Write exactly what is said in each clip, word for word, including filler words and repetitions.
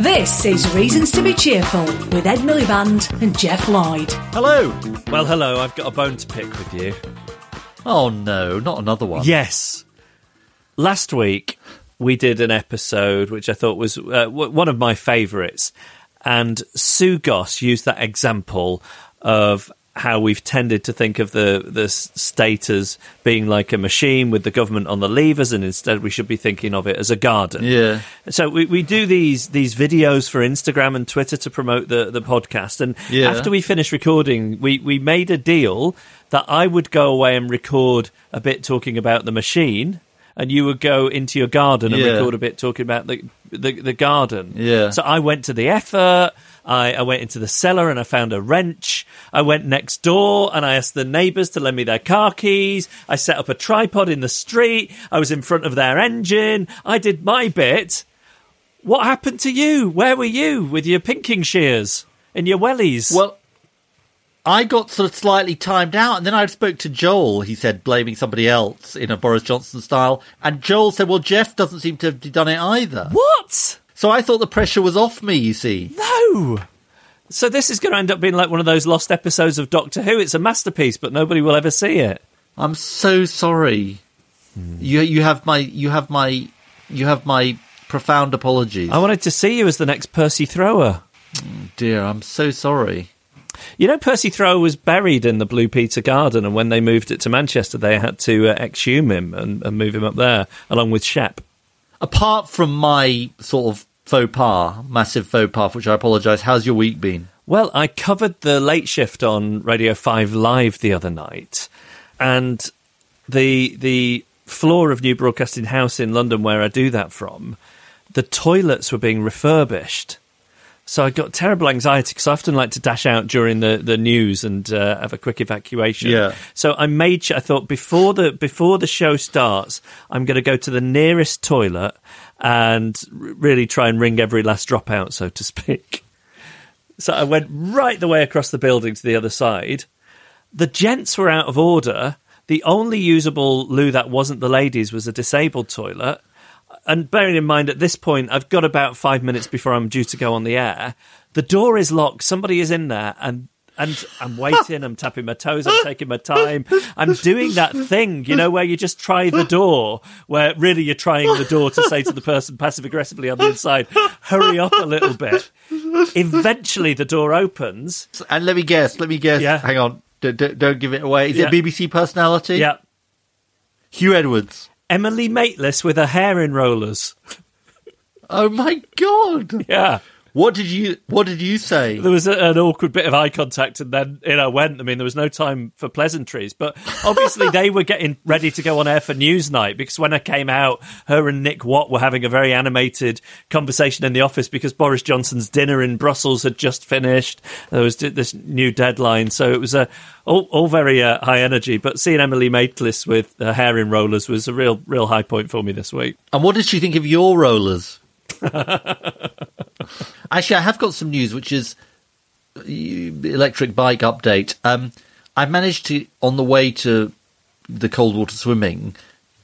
This is Reasons to be Cheerful with Ed Miliband and Geoff Lloyd. Hello. Well, hello. I've got a bone to pick with you. Oh, no, not another one. Yes. Last week, we did an episode which I thought was uh, w- one of my favourites. And Sue Goss used that example of how we've tended to think of the, the state as being like a machine with the government on the levers, and instead we should be thinking of it as a garden. Yeah. So we, we do these these videos for Instagram and Twitter to promote the, the podcast. And yeah. after we finished recording, we, we made a deal that I would go away and record a bit talking about the machine, and you would go into your garden and yeah. record a bit talking about the, the, the garden. Yeah. So I went to the effort. I, I went into the cellar and I found a wrench. I went next door and I asked the neighbours to lend me their car keys. I set up a tripod in the street. I was in front of their engine. I did my bit. What happened to you? Where were you with your pinking shears and your wellies? Well, I got sort of slightly timed out, and then I spoke to Joel, he said, blaming somebody else in a Boris Johnson style, and Joel said, well, Geoff doesn't seem to have done it either. What? So I thought the pressure was off me, you see. No! So this is going to end up being like one of those lost episodes of Doctor Who. It's a masterpiece, but nobody will ever see it. I'm so sorry. Mm. You, you have my, you have my, you have my profound apologies. I wanted to see you as the next Percy Thrower. Oh dear, I'm so sorry. You know, Percy Thrower was buried in the Blue Peter Garden, and when they moved it to Manchester, they had to uh, exhume him and, and move him up there, along with Shep. Apart from my sort of faux pas, massive faux pas, which I apologise, how's your week been? Well, I covered the late shift on Radio five Live the other night, and the the floor of New Broadcasting House in London, where I do that from, the toilets were being refurbished. So I got terrible anxiety because I often like to dash out during the, the news and uh, have a quick evacuation. Yeah. So I made sure, I thought before the before the show starts, I'm going to go to the nearest toilet and really try and wring every last drop out, so to speak. So I went right the way across the building to the other side. The gents were out of order. The only usable loo that wasn't the ladies was a disabled toilet. And bearing in mind, at this point, I've got about five minutes before I'm due to go on the air. The door is locked. Somebody is in there. And, and I'm waiting. I'm tapping my toes. I'm taking my time. I'm doing that thing, you know, where you just try the door, where really you're trying the door to say to the person passive-aggressively on the inside, hurry up a little bit. Eventually, the door opens. And let me guess. Let me guess. Yeah. Hang on. D- d- don't give it away. Is yeah. it a B B C personality? Yeah. Hugh Edwards. Emily Maitlis with her hair in rollers. Oh my God! Yeah, what did you what did you say? There was a, an awkward bit of eye contact, and then in I went. I mean, there was no time for pleasantries, but obviously they were getting ready to go on air for Newsnight, because when I came out, her and Nick Watt were having a very animated conversation in the office because Boris Johnson's dinner in Brussels had just finished. There was this new deadline, so it was a. All, all very uh, high energy, but seeing Emily Maitlis with her hair in rollers was a real, real high point for me this week. And what did she think of your rollers? Actually, I have got some news, which is electric bike update. Um, I managed to, on the way to the cold water swimming,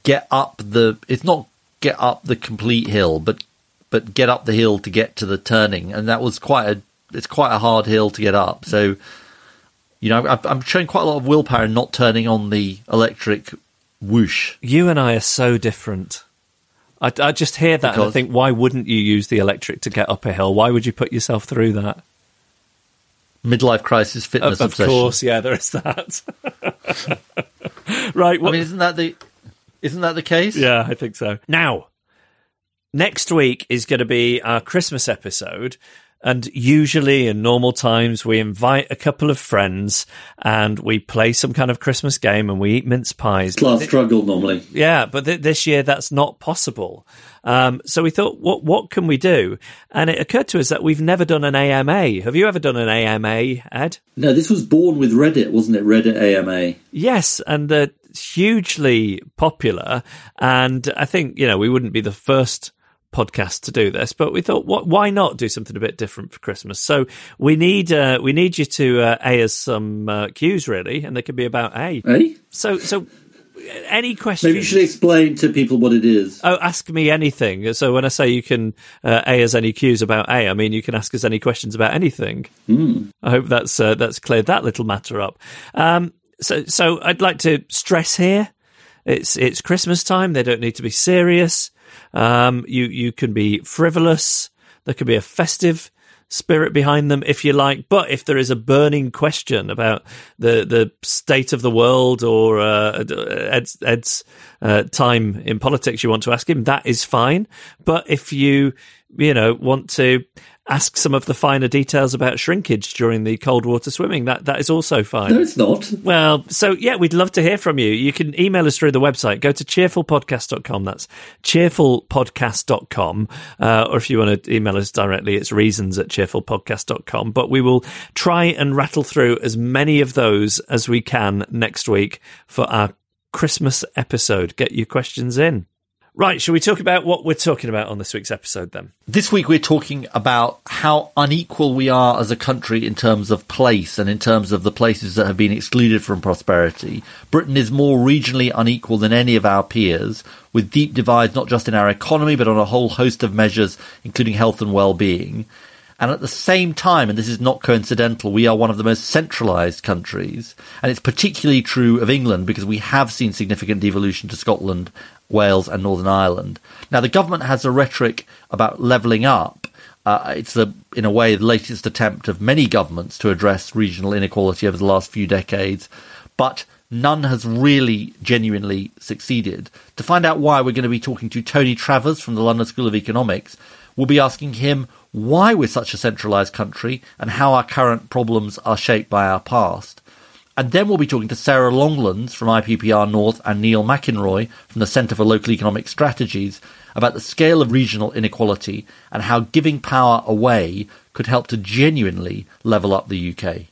get up the – it's not get up the complete hill, but but get up the hill to get to the turning. And that was quite a – it's quite a hard hill to get up. So, you know, I, I'm showing quite a lot of willpower in not turning on the electric whoosh. You and I are so different. I, I just hear that because, and I think, why wouldn't you use the electric to get up a hill? Why would you put yourself through that? Midlife crisis, fitness of, obsession. Of course, yeah, there is that. Right. Well, I mean, isn't that the isn't that the case? Yeah, I think so. Now, next week is going to be our Christmas episode, and usually in normal times we invite a couple of friends and we play some kind of Christmas game and we eat mince pies. Class struggle normally. Yeah, but th- this year that's not possible. Um, so we thought, what what can we do? And it occurred to us that we've never done an A M A. Have you ever done an A M A, Ed? No, this was born with Reddit, wasn't it? Reddit A M A. Yes, and uh, hugely popular. And I think, you know, we wouldn't be the first podcast to do this, but we thought, what, why not do something a bit different for Christmas? So we need uh, we need you to uh, A us some uh, cues, really, and they can be about A. Eh? So, so... any questions? Maybe you should explain to people what it is. Oh, ask me anything. So when I say you can uh, A us any cues about A, I mean you can ask us any questions about anything. Mm. I hope that's uh, that's cleared that little matter up. Um, so, so I'd like to stress here, it's it's Christmas time. They don't need to be serious. Um, you you can be frivolous. There can be a festive spirit behind them if you like, but if there is a burning question about the the state of the world or uh, Ed's, Ed's uh, time in politics you want to ask him, that is fine. But if you you know want to ask some of the finer details about shrinkage during the cold water swimming, that that is also fine. No, it's not. Well, so yeah, we'd love to hear from you. You can email us through the website. Go to cheerful podcast dot com. That's cheerful podcast dot com. Uh, or if you want to email us directly, it's reasons at cheerful podcast dot com. But we will try and rattle through as many of those as we can next week for our Christmas episode. Get your questions in. Right, shall we talk about what we're talking about on this week's episode then? This week we're talking about how unequal we are as a country in terms of place and in terms of the places that have been excluded from prosperity. Britain is more regionally unequal than any of our peers, with deep divides not just in our economy but on a whole host of measures, including health and well-being. And at the same time, and this is not coincidental, we are one of the most centralised countries. And it's particularly true of England because we have seen significant devolution to Scotland, Wales and Northern Ireland. Now, the government has a rhetoric about levelling up. Uh, it's, the, in a way, the latest attempt of many governments to address regional inequality over the last few decades. But none has really genuinely succeeded. To find out why, we're going to be talking to Tony Travers from the London School of Economics. We'll be asking him why we're such a centralised country and how our current problems are shaped by our past. And then we'll be talking to Sarah Longlands from I P P R North and Neil McInroy from the Centre for Local Economic Strategies about the scale of regional inequality and how giving power away could help to genuinely level up the U K.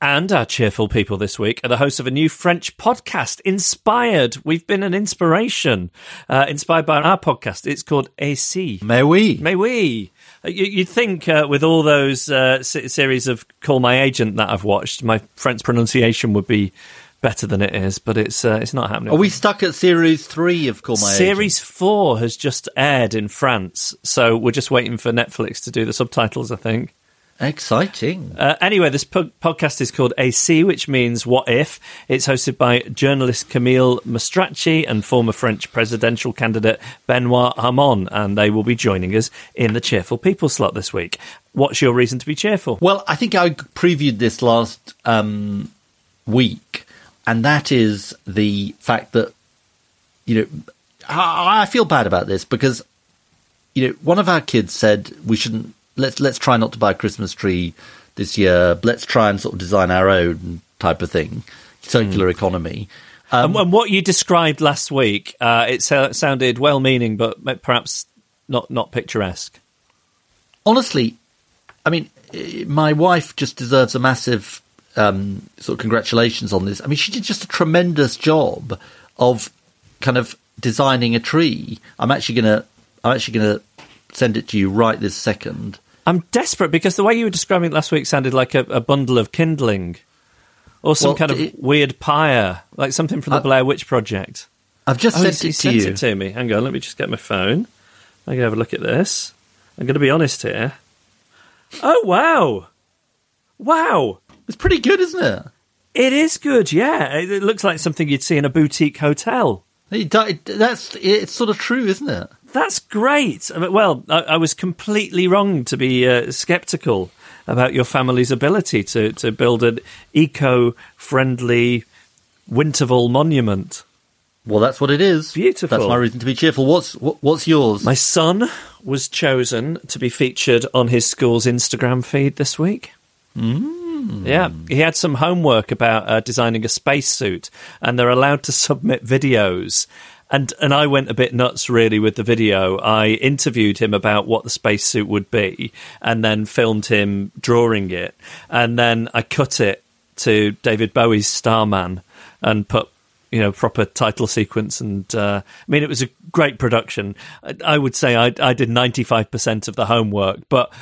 And our cheerful people this week are the hosts of a new French podcast, Inspired. We've been an inspiration, uh, inspired by our podcast. It's called A C. Mais oui. Mais oui. You'd think uh, with all those uh, series of Call My Agent that I've watched, my French pronunciation would be better than it is, but it's uh, it's not happening. Are we stuck at series three of Call My Agent? Series four has just aired in France, so we're just waiting for Netflix to do the subtitles, I think. Exciting. Uh, anyway, this po- podcast is called A C, which means What If? It's hosted by journalist Camille Mastracci and former French presidential candidate Benoît Hamon, and they will be joining us in the Cheerful People slot this week. What's your reason to be cheerful? Well, I think I previewed this last um, week, and that is the fact that, you know, I, I feel bad about this because, you know, one of our kids said we shouldn't, Let's let's try not to buy a Christmas tree this year. Let's try and sort of design our own type of thing, circular mm. economy. Um, and, and what you described last week, uh, it so- sounded well-meaning, but perhaps not, not picturesque. Honestly, I mean, my wife just deserves a massive um, sort of congratulations on this. I mean, she did just a tremendous job of kind of designing a tree. I'm actually going to I'm actually going to send it to you right this second. I'm desperate because the way you were describing it last week sounded like a, a bundle of kindling or some well, kind of it, weird pyre, like something from the uh, Blair Witch Project. I've just oh, sent it to you. Sent it to me. Hang on, let me just get my phone. I can have a look at this. I'm going to be honest here. Oh, wow. Wow. It's pretty good, isn't it? It is good, yeah. It, it looks like something you'd see in a boutique hotel. It, that's, it's sort of true, isn't it? That's great. I mean, well, I, I was completely wrong to be uh, sceptical about your family's ability to, to build an eco-friendly Winterval monument. Well, that's what it is. Beautiful. That's my reason to be cheerful. What's what, what's yours? My son was chosen to be featured on his school's Instagram feed this week. Mm. Yeah. He had some homework about uh, designing a spacesuit, and they're allowed to submit videos. And and I went a bit nuts, really, with the video. I interviewed him about what the spacesuit would be and then filmed him drawing it. And then I cut it to David Bowie's Starman and put, you know, proper title sequence. And uh, I mean, it was a great production. I, I would say I, I did ninety-five percent of the homework, but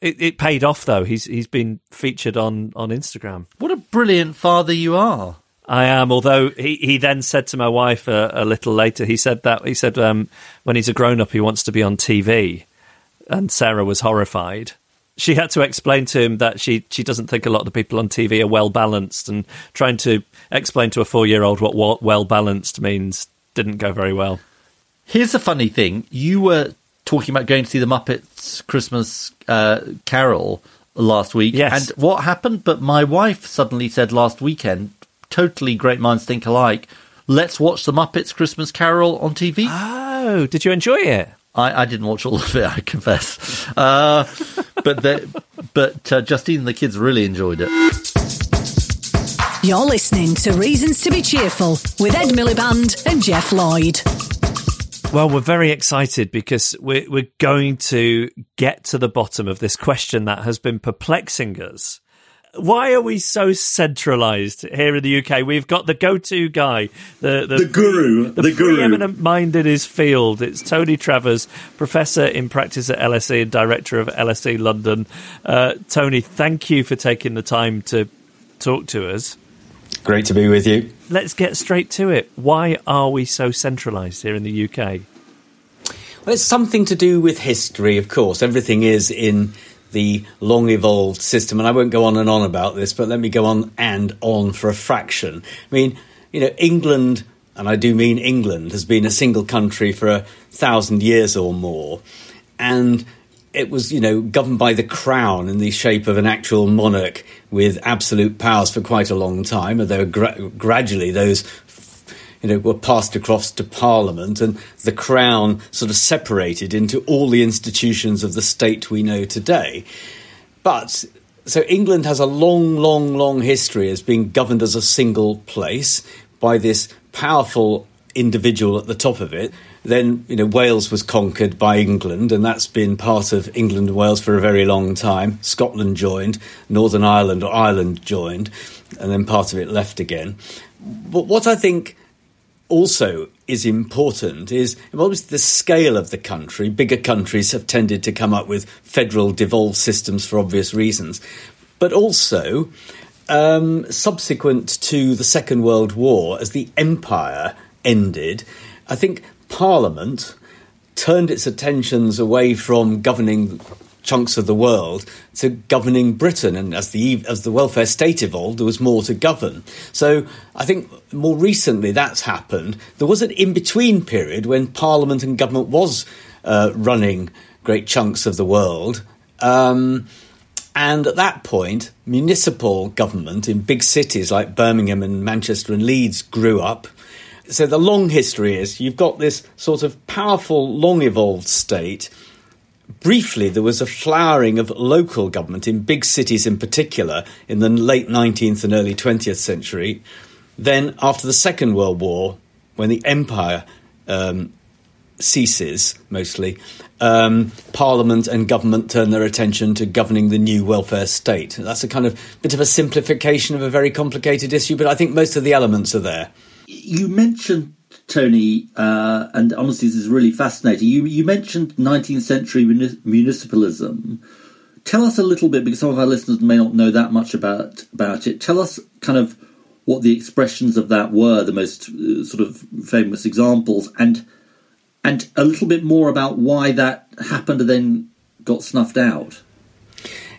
it, it paid off, though. He's He's been featured on, on Instagram. What a brilliant father you are. I am, although he, he then said to my wife a, a little later, he said that, he said um, when he's a grown-up, he wants to be on T V. And Sarah was horrified. She had to explain to him that she, she doesn't think a lot of the people on T V are well-balanced, and trying to explain to a four-year-old what well-balanced means didn't go very well. Here's the funny thing. You were talking about going to see the Muppets Christmas uh, Carol last week. Yes. And what happened? But my wife suddenly said last weekend, totally great minds think alike, let's watch the Muppets Christmas Carol on T V. Oh, did you enjoy it? I, I didn't watch all of it, I confess. Uh, but the, but uh, Justine and the kids really enjoyed it. You're listening to Reasons to be Cheerful with Ed Miliband and Geoff Lloyd. Well, we're very excited because we're, we're going to get to the bottom of this question that has been perplexing us. Why are we so centralised here in the U K? We've got the go-to guy, the the, the guru, the, the guru, preeminent mind in his field. It's Tony Travers, professor in practice at L S E and director of L S E London. Uh, Tony, thank you for taking the time to talk to us. Great to be with you. Let's get straight to it. Why are we so centralised here in the U K? Well, it's something to do with history, of course. Everything is in the long evolved system, and I won't go on and on about this, but let me go on and on for a fraction. I mean, you know, England, and I do mean England, has been a single country for a thousand years or more, and it was, you know, governed by the crown in the shape of an actual monarch with absolute powers for quite a long time, although gra- gradually those you know, were passed across to Parliament, and the Crown sort of separated into all the institutions of the state we know today. But so England has a long, long, long history as being governed as a single place by this powerful individual at the top of it. Then, you know, Wales was conquered by England, and that's been part of England and Wales for a very long time. Scotland joined, Northern Ireland or Ireland joined, and then part of it left again. But what I think also is important is, well, it's the scale of the country. Bigger countries have tended to come up with federal devolved systems for obvious reasons. But also, um, subsequent to the Second World War, as the empire ended, I think Parliament turned its attentions away from governing chunks of the world to governing Britain, and as the as the welfare state evolved, there was more to govern. So I think more recently that's happened. There was an in-between period when Parliament and government was uh, running great chunks of the world, um, and at that point municipal government in big cities like Birmingham and Manchester and Leeds grew up. So the long history is you've got this sort of powerful, long-evolved state. Briefly, there was a flowering of local government in big cities in particular in the late nineteenth and early twentieth century. Then, after the Second World War, when the empire um, ceases, mostly, um, Parliament and government turn their attention to governing the new welfare state. And that's a kind of bit of a simplification of a very complicated issue, but I think most of the elements are there. You mentioned, Tony, uh, and honestly, this is really fascinating. You, you mentioned nineteenth century muni- municipalism. Tell us a little bit, because some of our listeners may not know that much about, about it. Tell us kind of what the expressions of that were, the most uh, sort of famous examples, and and a little bit more about why that happened and then got snuffed out.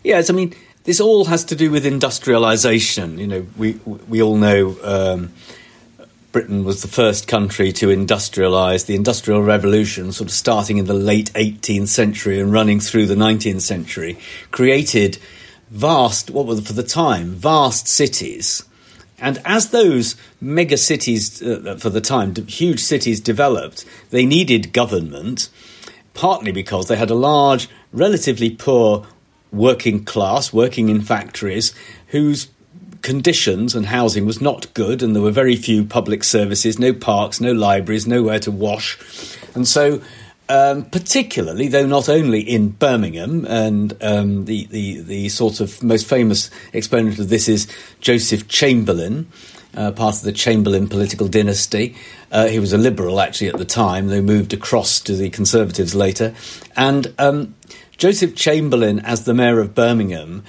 Yes, I mean, this all has to do with industrialisation. You know, we we all know um, Britain was the first country to industrialise. The Industrial Revolution, sort of starting in the late eighteenth century and running through the nineteenth century, created vast, what were for the time, vast cities. And as those mega cities uh, for the time, huge cities developed, they needed government, partly because they had a large, relatively poor working class, working in factories, whose conditions and housing was not good, and there were very few public services, no parks, no libraries, nowhere to wash. And so, um, particularly, though not only in Birmingham, and um, the, the, the sort of most famous exponent of this is Joseph Chamberlain, uh, part of the Chamberlain political dynasty. Uh, he was a Liberal, actually, at the time, though moved across to the Conservatives later. And um, Joseph Chamberlain, as the mayor of Birmingham,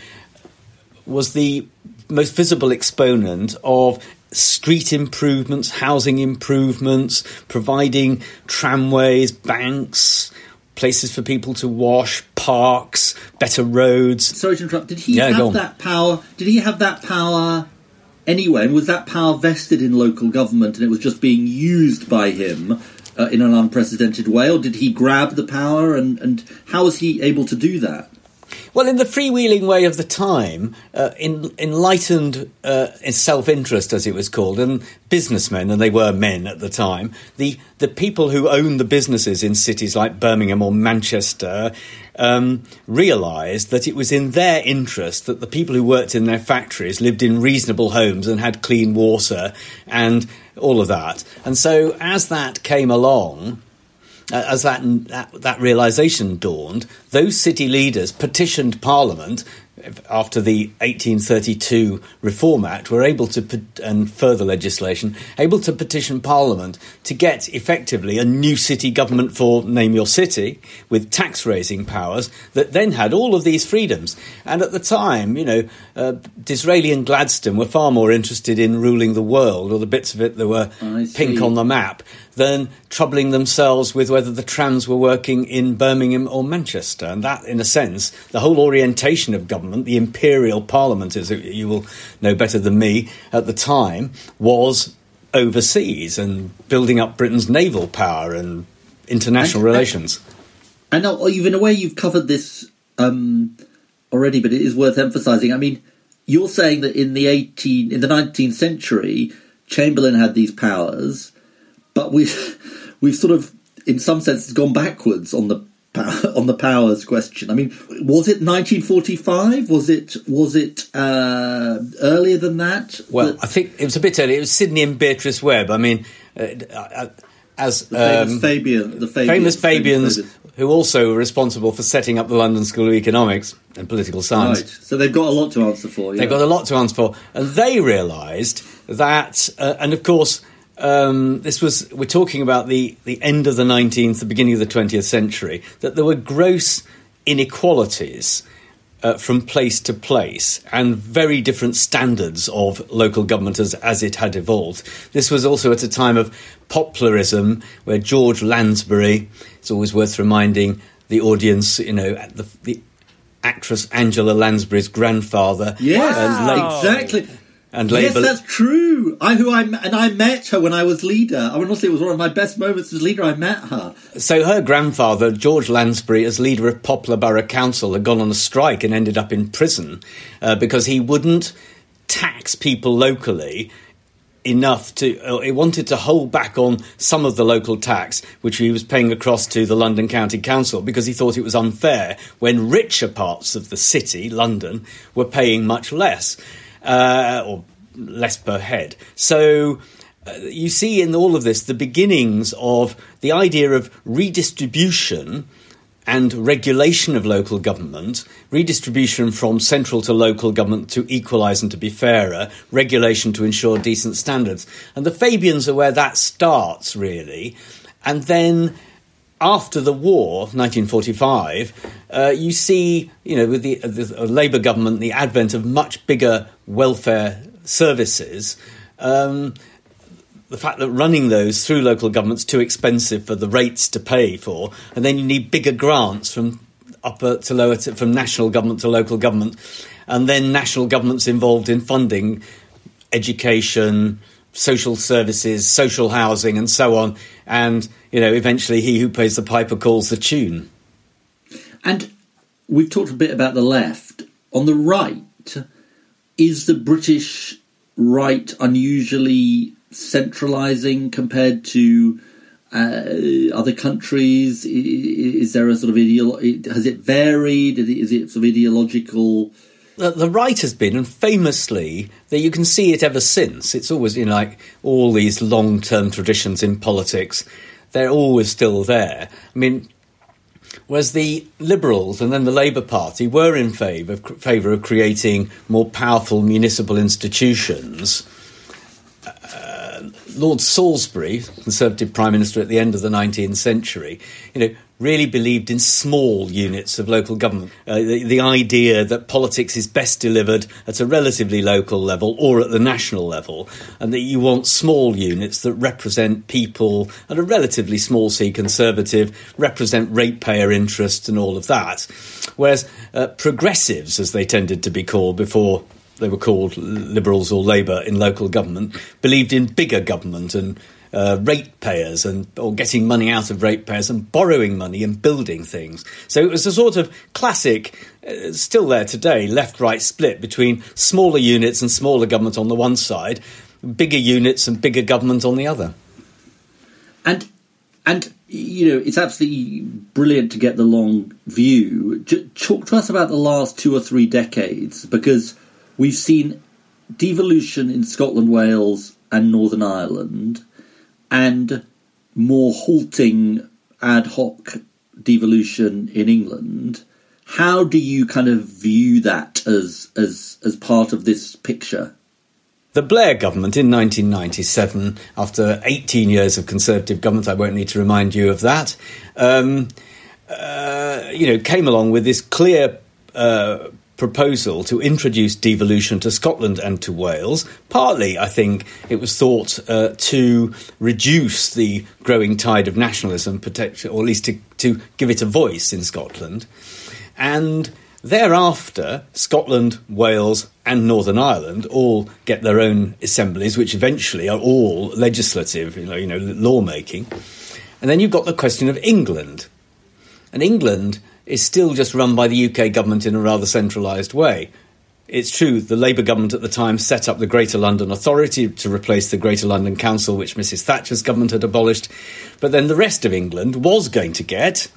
was the most visible exponent of street improvements, housing improvements, providing tramways, banks, places for people to wash, parks, better roads. Sorry to interrupt. Did he yeah, have that power? Did he have that power anyway? And was that power vested in local government and it was just being used by him Uh, in an unprecedented way, or did he grab the power, and, and how was he able to do that? Well, in the freewheeling way of the time, uh, in enlightened uh, self-interest, as it was called, and businessmen, and they were men at the time, the, the people who owned the businesses in cities like Birmingham or Manchester um, realised that it was in their interest that the people who worked in their factories lived in reasonable homes and had clean water and all of that. And so as that came along, uh, as that, that that realisation dawned, those city leaders petitioned Parliament after the eighteen thirty-two Reform Act, were able to, and further legislation, able to petition Parliament to get effectively a new city government for Name Your City with tax-raising powers that then had all of these freedoms. And at the time, you know, uh, Disraeli and Gladstone were far more interested in ruling the world, or the bits of it that were pink on the map, than troubling themselves with whether the trams were working in Birmingham or Manchester. And that, in a sense, the whole orientation of government, the imperial parliament, as you will know better than me, at the time, was overseas and building up Britain's naval power and international and, relations. And, and you've, in a way, you've covered this um, already, but it is worth emphasising. I mean, you're saying that in the eighteen, in the nineteenth century, Chamberlain had these powers. But we've, we've sort of, in some sense, gone backwards on the on the powers question. I mean, was it nineteen forty-five? Was it was it uh, earlier than that? Well, that... I think it was a bit earlier. It was Sidney and Beatrice Webb. I mean, uh, as the famous um, Fabian, the Fabian, famous Fabians, famous Fabian. Who also were responsible for setting up the London School of Economics and Political Science. Right. So they've got a lot to answer for. Yeah. They've got a lot to answer for, and they realised that, uh, and of course. Um, this was, we're talking about the, the end of the nineteenth, the beginning of the twentieth century, that there were gross inequalities uh, from place to place and very different standards of local government as, as it had evolved. This was also at a time of poplarism, where George Lansbury, it's always worth reminding the audience, you know, the, the actress Angela Lansbury's grandfather. Yes, wow. Exactly. And yes, that's true. I who I and I met her when I was leader. I mean, honestly, it was one of my best moments as leader. I met her. So her grandfather, George Lansbury, as leader of Poplar Borough Council, had gone on a strike and ended up in prison uh, because he wouldn't tax people locally enough to. Uh, he wanted to hold back on some of the local tax which he was paying across to the London County Council because he thought it was unfair when richer parts of the city, London, were paying much less. Uh, or less per head. So uh, you see in all of this the beginnings of the idea of redistribution and regulation of local government, redistribution from central to local government to equalise and to be fairer, regulation to ensure decent standards. And the Fabians are where that starts, really. And then after the war, nineteen forty-five, uh, you see, you know, with the, the Labour government, the advent of much bigger welfare services Um, the fact that running those through local government's too expensive for the rates to pay for, and then you need bigger grants from upper to lower, to, from national government to local government, and then national government's involved in funding education, social services, social housing, and so on. And, you know, eventually he who pays the piper calls the tune. And we've talked a bit about the left. On the right, is the British right unusually centralising compared to uh, other countries? Is there a sort of ideolo- has it varied? Is it sort of ideological? The, the right has been, and famously, that you can see it ever since. It's always, you know, like all these long-term traditions in politics, they're always still there. I mean, whereas the Liberals and then the Labour Party were in favour of, favour of creating more powerful municipal institutions. Uh, Lord Salisbury, Conservative Prime Minister at the end of the nineteenth century, you know, really believed in small units of local government. Uh, the, the idea that politics is best delivered at a relatively local level or at the national level, and that you want small units that represent people at a relatively small C Conservative, represent ratepayer interests and all of that. Whereas uh, progressives, as they tended to be called before they were called Liberals or Labour in local government, believed in bigger government and Uh, ratepayers and or getting money out of ratepayers and borrowing money and building things. So it was a sort of classic, uh, still there today, left-right split between smaller units and smaller government on the one side, bigger units and bigger government on the other. And, and you know, it's absolutely brilliant to get the long view. J- talk to us about the last two or three decades, because we've seen devolution in Scotland, Wales and Northern Ireland, and more halting ad hoc devolution in England. How do you kind of view that as as as part of this picture? The Blair government in nineteen ninety-seven, after eighteen years of Conservative government, I won't need to remind you of that, um, uh, you know, came along with this clear uh, proposal to introduce devolution to Scotland and to Wales. Partly, I think, it was thought uh, to reduce the growing tide of nationalism, protect, or at least to, to give it a voice in Scotland. And thereafter, Scotland, Wales and Northern Ireland all get their own assemblies, which eventually are all legislative, you know, you know lawmaking. And then you've got the question of England. And England is still just run by the U K government in a rather centralised way. It's true, the Labour government at the time set up the Greater London Authority to replace the Greater London Council, which Mrs Thatcher's government had abolished. But then the rest of England was going to get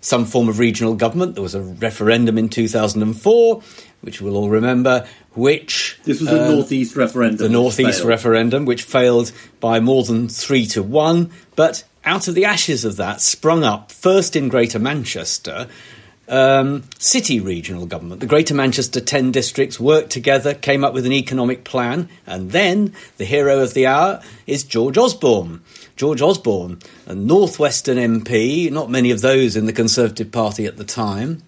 some form of regional government. There was a referendum in two thousand four, which we'll all remember, which... This was the um, North East referendum. The North East failed. referendum, which failed by more than three to one, but... out of the ashes of that sprung up, first in Greater Manchester, um, city regional government. The Greater Manchester ten districts worked together, came up with an economic plan, and then the hero of the hour is George Osborne. George Osborne, a Northwestern M P, not many of those in the Conservative Party at the time,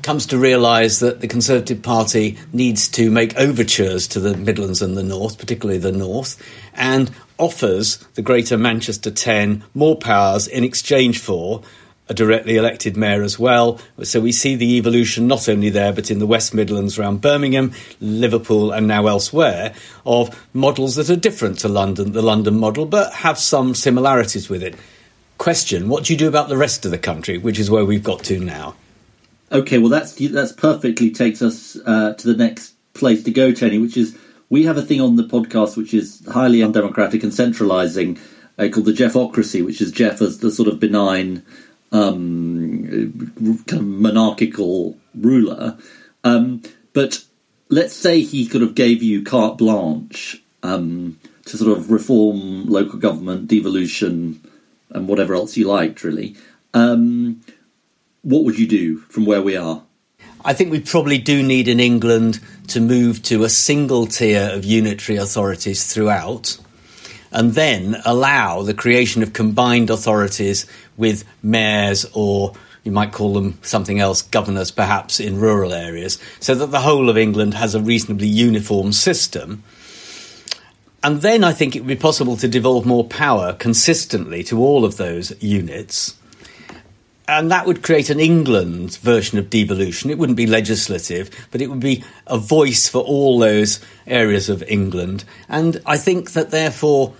comes to realise that the Conservative Party needs to make overtures to the Midlands and the North, particularly the North, and offers the Greater Manchester ten more powers in exchange for a directly elected mayor as well. So we see the evolution not only there, but in the West Midlands around Birmingham, Liverpool and now elsewhere, of models that are different to London, the London model, but have some similarities with it. Question, what do you do about the rest of the country, which is where we've got to now? OK, well, that's that's perfectly takes us uh, to the next place to go, Tony, which is we have a thing on the podcast which is highly undemocratic and centralising uh, called the Geoffocracy, which is Geoff as the sort of benign um, kind of monarchical ruler. Um, but let's say he sort of gave you carte blanche um, to sort of reform local government, devolution and whatever else you liked, really. Um What would you do from where we are? I think we probably do need in England to move to a single tier of unitary authorities throughout and then allow the creation of combined authorities with mayors, or you might call them something else, governors perhaps, in rural areas, so that the whole of England has a reasonably uniform system. And then I think it would be possible to devolve more power consistently to all of those units. And that would create an England version of devolution. It wouldn't be legislative, but it would be a voice for all those areas of England. And I think that, therefore,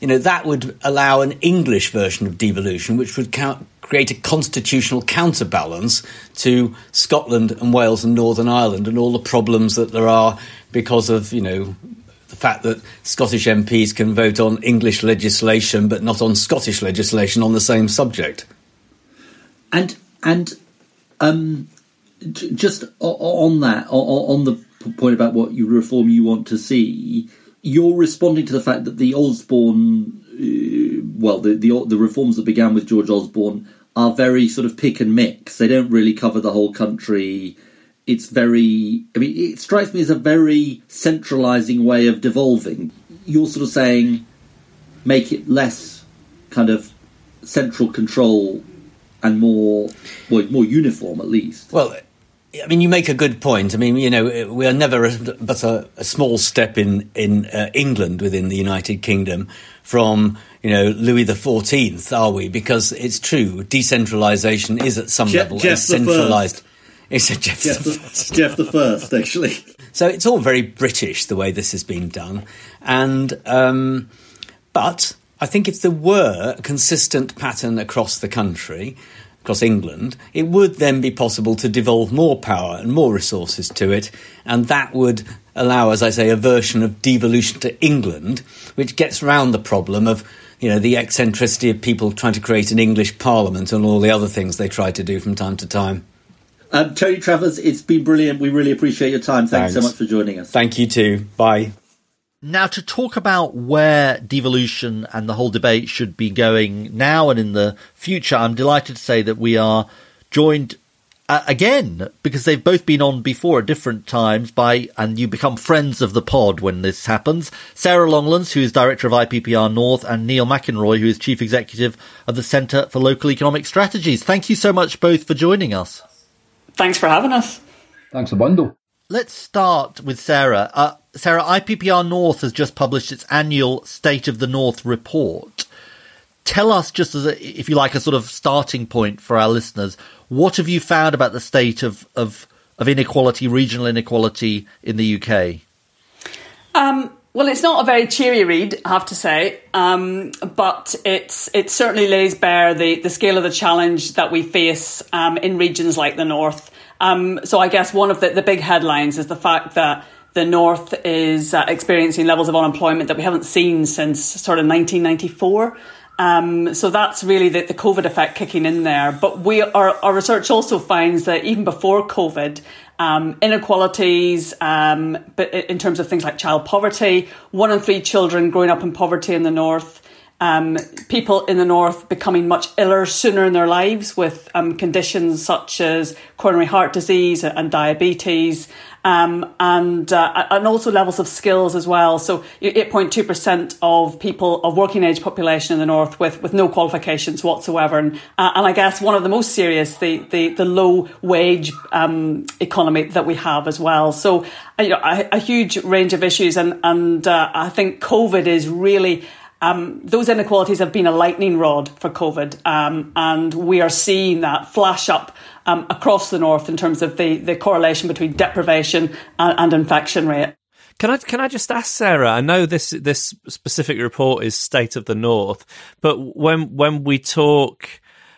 you know, that would allow an English version of devolution, which would count, create a constitutional counterbalance to Scotland and Wales and Northern Ireland and all the problems that there are because of, you know, the fact that Scottish M Ps can vote on English legislation but not on Scottish legislation on the same subject. And and um, just on that, on the point about what you reform you want to see, you're responding to the fact that the Osborne, well, the, the the reforms that began with George Osborne are very sort of pick and mix. They don't really cover the whole country. It's very, I mean, it strikes me as a very centralising way of devolving. You're sort of saying make it less kind of central control and more, well, more uniform at least. Well, I mean, you make a good point. I mean, you know, we are never a, but a, a small step in in uh, England within the United Kingdom from, you know, Louis the Fourteenth, are we? Because it's true, decentralisation is at some Je- level a centralised. It's a Geoff, Geoff, the, first. Geoff the First, actually. So it's all very British the way this has been done, and um, but I think if there were a consistent pattern across the country, across England, it would then be possible to devolve more power and more resources to it, and that would allow, as I say, a version of devolution to England, which gets round the problem of, you know, the eccentricity of people trying to create an English Parliament and all the other things they try to do from time to time. Um, Tony Travers, it's been brilliant. We really appreciate your time. Thanks, Thanks so much for joining us. Thank you too. Bye. Now, to talk about where devolution and the whole debate should be going now and in the future, I'm delighted to say that we are joined uh, again, because they've both been on before at different times by, and you become friends of the pod when this happens, Sarah Longlands, who is Director of I P P R North, and Neil McInroy, who is Chief Executive of the Centre for Local Economic Strategies. Thank you so much both for joining us. Thanks for having us. Thanks a bundle. Let's start with Sarah. Uh, Sarah, I P P R North has just published its annual State of the North report. Tell us, just as a, if you like, a sort of starting point for our listeners, what have you found about the state of of, of inequality, regional inequality in the U K? Um. Well, it's not a very cheery read, I have to say, um, but it's it certainly lays bare the, the scale of the challenge that we face um, in regions like the North. Um, so I guess one of the, the big headlines is the fact that the North is uh, experiencing levels of unemployment that we haven't seen since sort of nineteen ninety-four. Um, so that's really the, the COVID effect kicking in there. But we our, our research also finds that even before COVID, Um, inequalities, um, but in terms of things like child poverty, one in three children growing up in poverty in the North, um, people in the North becoming much iller sooner in their lives with um, conditions such as coronary heart disease and diabetes, um, and uh, and also levels of skills as well. So eight point two percent of people of working age population in the North with, with no qualifications whatsoever. And uh, and I guess one of the most serious, the the, the low wage um, economy that we have as well. So you know, a, a huge range of issues. And, and uh, I think COVID is really... Um, those inequalities have been a lightning rod for COVID, um, and we are seeing that flash up um, across the North in terms of the, the correlation between deprivation and, and infection rate. Can I can I just ask Sarah? I know this this specific report is State of the North, but when when we talk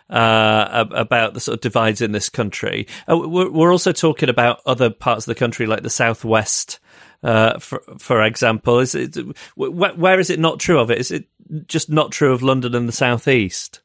uh, about the sort of divides in this country, we're, we're also talking about other parts of the country like the Southwest. Uh, for for example, is it where, where is it not true of it? Is it just not true of London and the South East?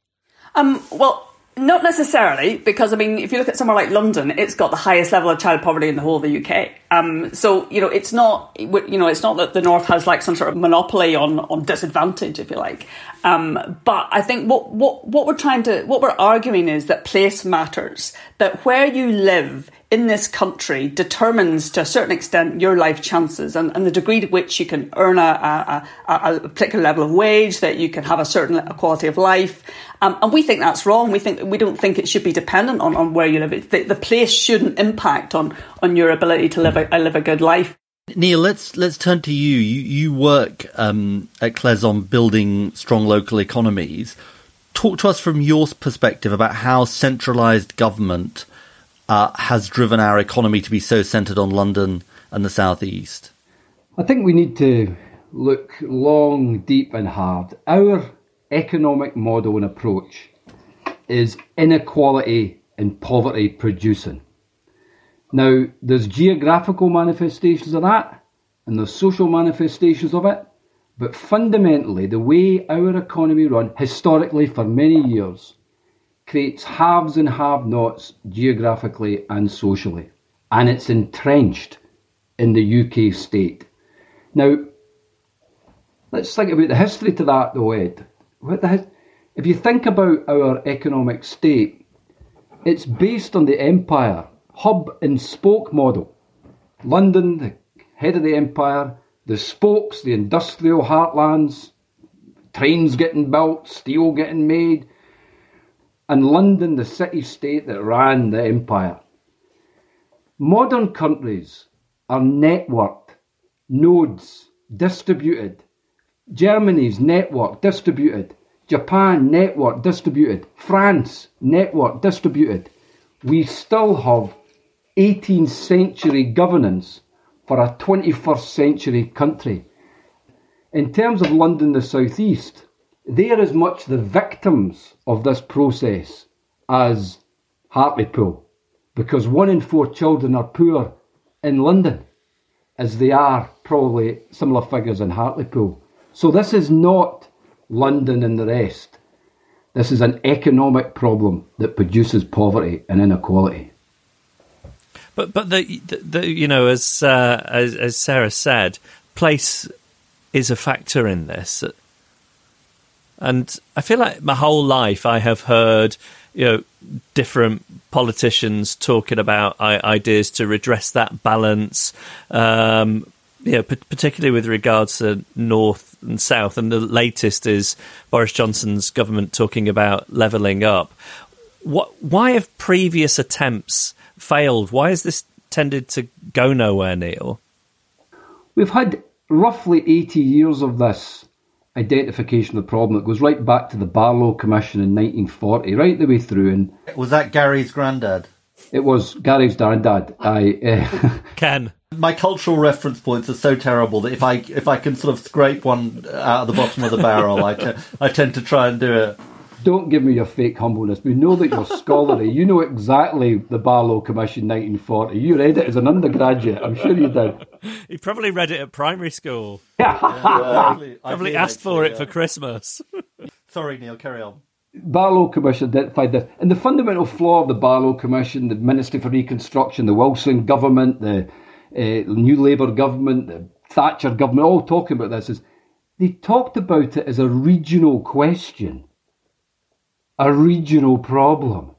Um, well, not necessarily, because I mean, if you look at somewhere like London, it's got the highest level of child poverty in the whole of the U K. Um, so you know, it's not you know, it's not that the North has like some sort of monopoly on on disadvantage, if you like. Um, but I think what what what we're trying to what we're arguing is that place matters. That where you live in this country determines to a certain extent your life chances and, and the degree to which you can earn a, a, a, a particular level of wage, that you can have a certain quality of life. Um, and we think that's wrong. We think we don't think it should be dependent on, on where you live. The, the place shouldn't impact on, on your ability to live a, live a good life. Neil, let's let's turn to you. You, you work um, at C L E S on building strong local economies. Talk to us from your perspective about how centralised government uh, has driven our economy to be so centred on London and the South East. I think we need to look long, deep and hard. Our economic model and approach is inequality and poverty producing. Now, there's geographical manifestations of that, and there's social manifestations of it, but fundamentally, the way our economy run, historically for many years, creates haves and have-nots geographically and socially, and it's entrenched in the U K state. Now, let's think about the history to that, though, Ed. What the, if you think about our economic state, it's based on the empire, hub and spoke model. London, the head of the empire, the spokes, the industrial heartlands, trains getting built, steel getting made, and London, the city-state that ran the empire. Modern countries are networked, nodes, distributed. Germany's network, distributed. Japan, network, distributed. France, network, distributed. We still have eighteenth century governance for a twenty-first century country. In terms of London, the South East, they are as much the victims of this process as Hartlepool, because one in four children are poor in London, as they are probably similar figures in Hartlepool. So this is not London and the rest. This is an economic problem that produces poverty and inequality. But but the, the, the you know as, uh, as as Sarah said, place is a factor in this, and I feel like my whole life I have heard you know different politicians talking about ideas to redress that balance, um, you know, p- particularly with regards to north and south. And the latest is Boris Johnson's government talking about levelling up. What? Why have previous attempts failed? Why has this tended to go nowhere, Neil? We've had roughly eighty years of this identification of the problem. It goes right back to the Barlow Commission in nineteen forty, right the way through. And was that Gary's granddad? It was Gary's granddad. I uh... Ken. My cultural reference points are so terrible that if I if I can sort of scrape one out of the bottom of the barrel, I t- I tend to try and do it. Don't give me your fake humbleness. We know that you're scholarly. You know exactly the Barlow Commission nineteen forty. You read it as an undergraduate. I'm sure you did. You probably read it at primary school. Yeah. yeah probably probably asked for it yeah. for Christmas. Sorry, Neil, carry on. Barlow Commission identified this. And the fundamental flaw of the Barlow Commission, the Ministry for Reconstruction, the Wilson government, the uh, new Labour government, the Thatcher government, all talking about this, is they talked about it as a regional question. A regional problem.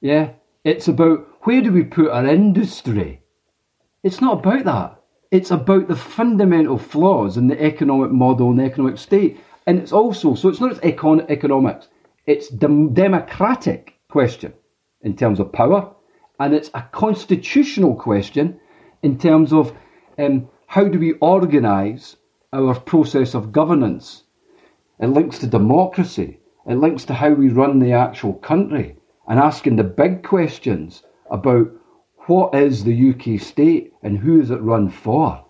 Yeah, it's about where do we put our industry? It's not about that. It's about the fundamental flaws in the economic model and the economic state. And it's also, so it's not just econ- economics, it's dem- democratic question in terms of power, and it's a constitutional question in terms of um, how do we organise our process of governance? It links to democracy. It links to how we run the actual country and asking the big questions about what is the U K state and who is it run for?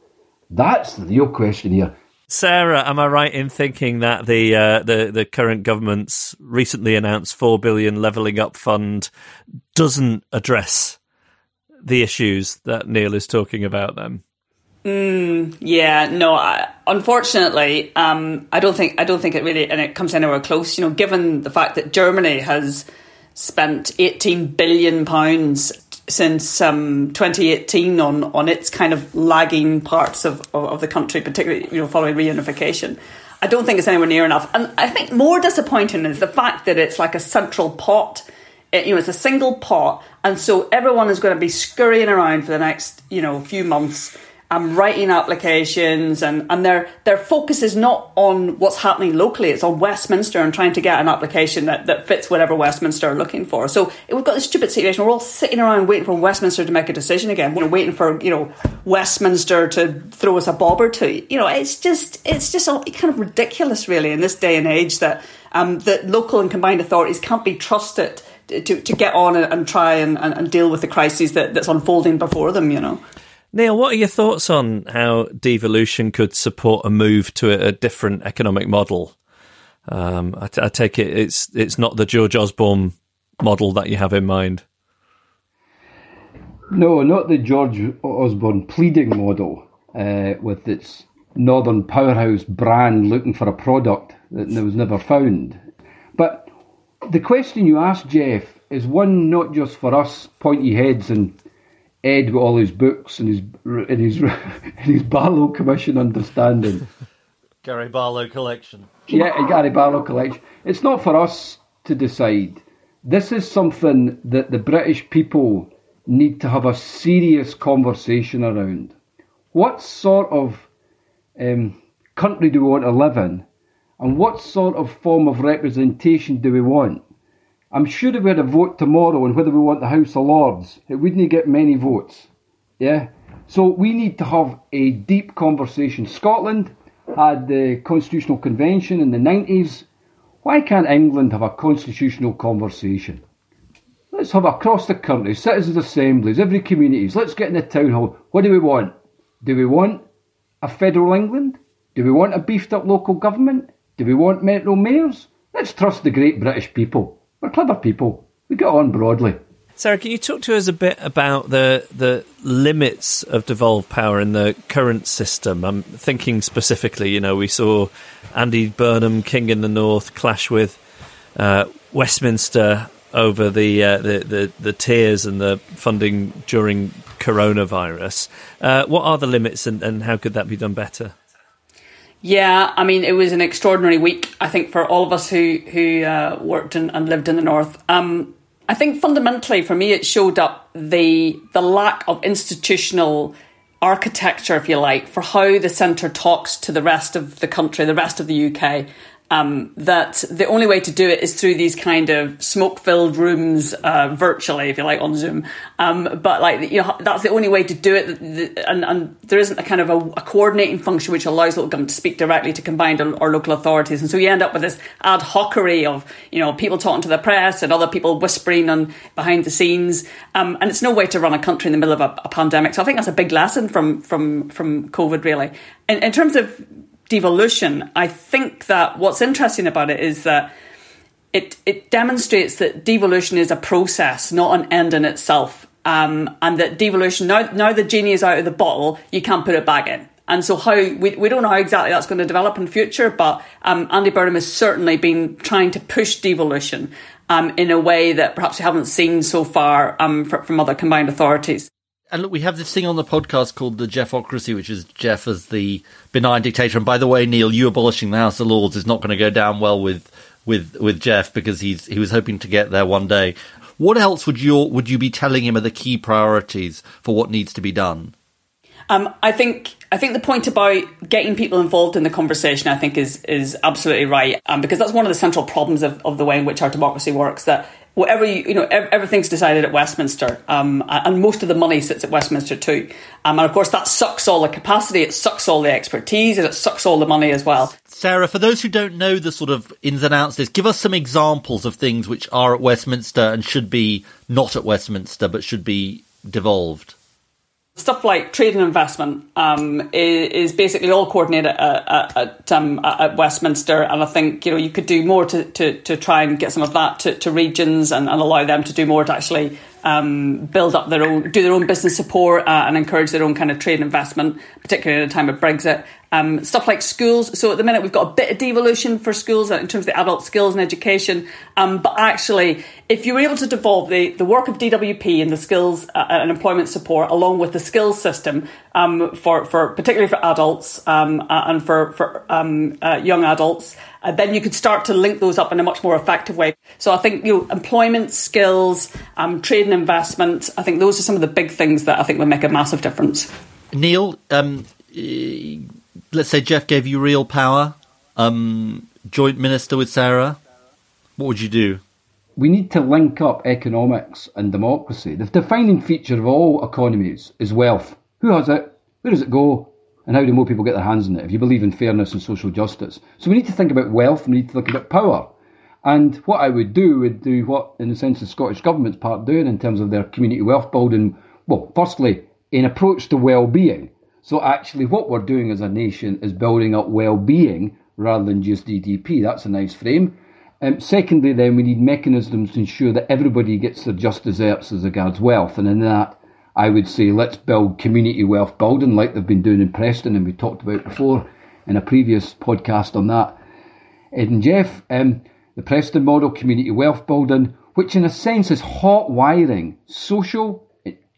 That's the real question here. Sarah, am I right in thinking that the uh, the, the current government's recently announced four billion pounds levelling up fund doesn't address the issues that Neil is talking about then? Mm, yeah, no. I, unfortunately, um, I don't think I don't think it really, and it comes anywhere close. You know, given the fact that Germany has spent eighteen billion pounds since um, twenty eighteen on, on its kind of lagging parts of, of, of the country, particularly you know following reunification, I don't think it's anywhere near enough. And I think more disappointing is the fact that it's like a central pot. It, you know, it's a single pot, and so everyone is going to be scurrying around for the next you know few months. I'm writing applications, and, and their their focus is not on what's happening locally. It's on Westminster and trying to get an application that, that fits whatever Westminster are looking for. So we've got this stupid situation. We're all sitting around waiting for Westminster to make a decision again. We're waiting for, you know, Westminster to throw us a bob or two. You know, it's just it's just kind of ridiculous, really, in this day and age that um, that local and combined authorities can't be trusted to, to get on and, and try and, and, and deal with the crises that, that's unfolding before them, you know. Neil, what are your thoughts on how devolution could support a move to a, a different economic model? Um, I, t- I take it it's it's not the George Osborne model that you have in mind. No, not the George Osborne pleading model uh, with its northern powerhouse brand looking for a product that was never found. But the question you asked, Geoff, is one not just for us pointy heads and Ed with all his books and his and his and his Barlow Commission understanding, Gary Barlow collection. Yeah, a Gary Barlow collection. It's not for us to decide. This is something that the British people need to have a serious conversation around. What sort of um, country do we want to live in, and what sort of form of representation do we want? I'm sure if we had a vote tomorrow on whether we want the House of Lords, it wouldn't get many votes. Yeah? So we need to have a deep conversation. Scotland had the Constitutional Convention in the nineties. Why can't England have a constitutional conversation? Let's have across the country, citizens' assemblies, every community. Let's get in the town hall. What do we want? Do we want a federal England? Do we want a beefed up local government? Do we want metro mayors? Let's trust the great British people. We're clever people. We get on broadly. Sarah, can you talk to us a bit about the the limits of devolved power in the current system? I'm thinking specifically, you know, we saw Andy Burnham, King in the North, clash with uh, Westminster over the, uh, the, the, the tiers and the funding during coronavirus. Uh, what are the limits and, and how could that be done better? Yeah, I mean, it was an extraordinary week, I think, for all of us who who uh, worked and, and lived in the North. Um, I think fundamentally, for me, it showed up the the lack of institutional architecture, if you like, for how the centre talks to the rest of the country, the rest of the U K. Um, that the only way to do it is through these kind of smoke-filled rooms, uh, virtually, if you like, on Zoom. Um, but like, you know, that's the only way to do it, and, and there isn't a kind of a, a coordinating function which allows local government to speak directly to combined or, or local authorities, and so you end up with this ad hocery of, you know, people talking to the press and other people whispering on behind the scenes, um, and it's no way to run a country in the middle of a, a pandemic. So I think that's a big lesson from from from COVID, really, in, in terms of devolution. I think that what's interesting about it is that it it demonstrates that devolution is a process, not an end in itself, um, and that devolution, now now the genie is out of the bottle, you can't put it back in. And so how we we don't know how exactly that's going to develop in the future, but um, Andy Burnham has certainly been trying to push devolution um, in a way that perhaps we haven't seen so far um, from other combined authorities. And look, we have this thing on the podcast called the Geoffocracy, which is Geoff as the benign dictator. And by the way, Neil, you abolishing the House of Lords is not going to go down well with with, with Geoff, because he's he was hoping to get there one day. What else would you would you be telling him are the key priorities for what needs to be done? Um, I think I think the point about getting people involved in the conversation, I think, is is absolutely right, um, because that's one of the central problems of, of the way in which our democracy works. That whatever you, you know, everything's decided at Westminster, um, and most of the money sits at Westminster too. Um, and of course, that sucks all the capacity, it sucks all the expertise, and it sucks all the money as well. Sarah, for those who don't know the sort of ins and outs of this, give us some examples of things which are at Westminster and should be not at Westminster, but should be devolved. Stuff like trade and investment um, is basically all coordinated at, at, um, at Westminster, and I think, you know, you could do more to, to, to try and get some of that to, to regions and, and allow them to do more to actually um, build up their own, do their own business support, uh, and encourage their own kind of trade and investment, particularly at a time of Brexit. Um, stuff like schools. So at the minute we've got a bit of devolution for schools in terms of the adult skills and education. Um, but actually, if you were able to devolve the, the work of D W P and the skills uh, and employment support along with the skills system um, for, for particularly for adults um, uh, and for, for um, uh, young adults, uh, then you could start to link those up in a much more effective way. So I think, you know, employment, skills, um, trade and investment, I think those are some of the big things that I think would make a massive difference. Neil, um, let's say Geoff gave you real power, um, joint minister with Sarah. What would you do? We need to link up economics and democracy. The defining feature of all economies is wealth. Who has it? Where does it go? And how do more people get their hands on it if you believe in fairness and social justice? So we need to think about wealth and we need to think about power. And what I would do would do what, in the sense, the Scottish Government's part doing in terms of their community wealth building. Well, firstly, an approach to well-being. So actually what we're doing as a nation is building up well-being rather than just G D P. That's a nice frame. Um, secondly, then, we need mechanisms to ensure that everybody gets their just deserts as regards wealth. And in that, I would say, let's build community wealth building like they've been doing in Preston, and we talked about before in a previous podcast on that, Ed and Geoff. Um, the Preston model, community wealth building, which in a sense is hot wiring social,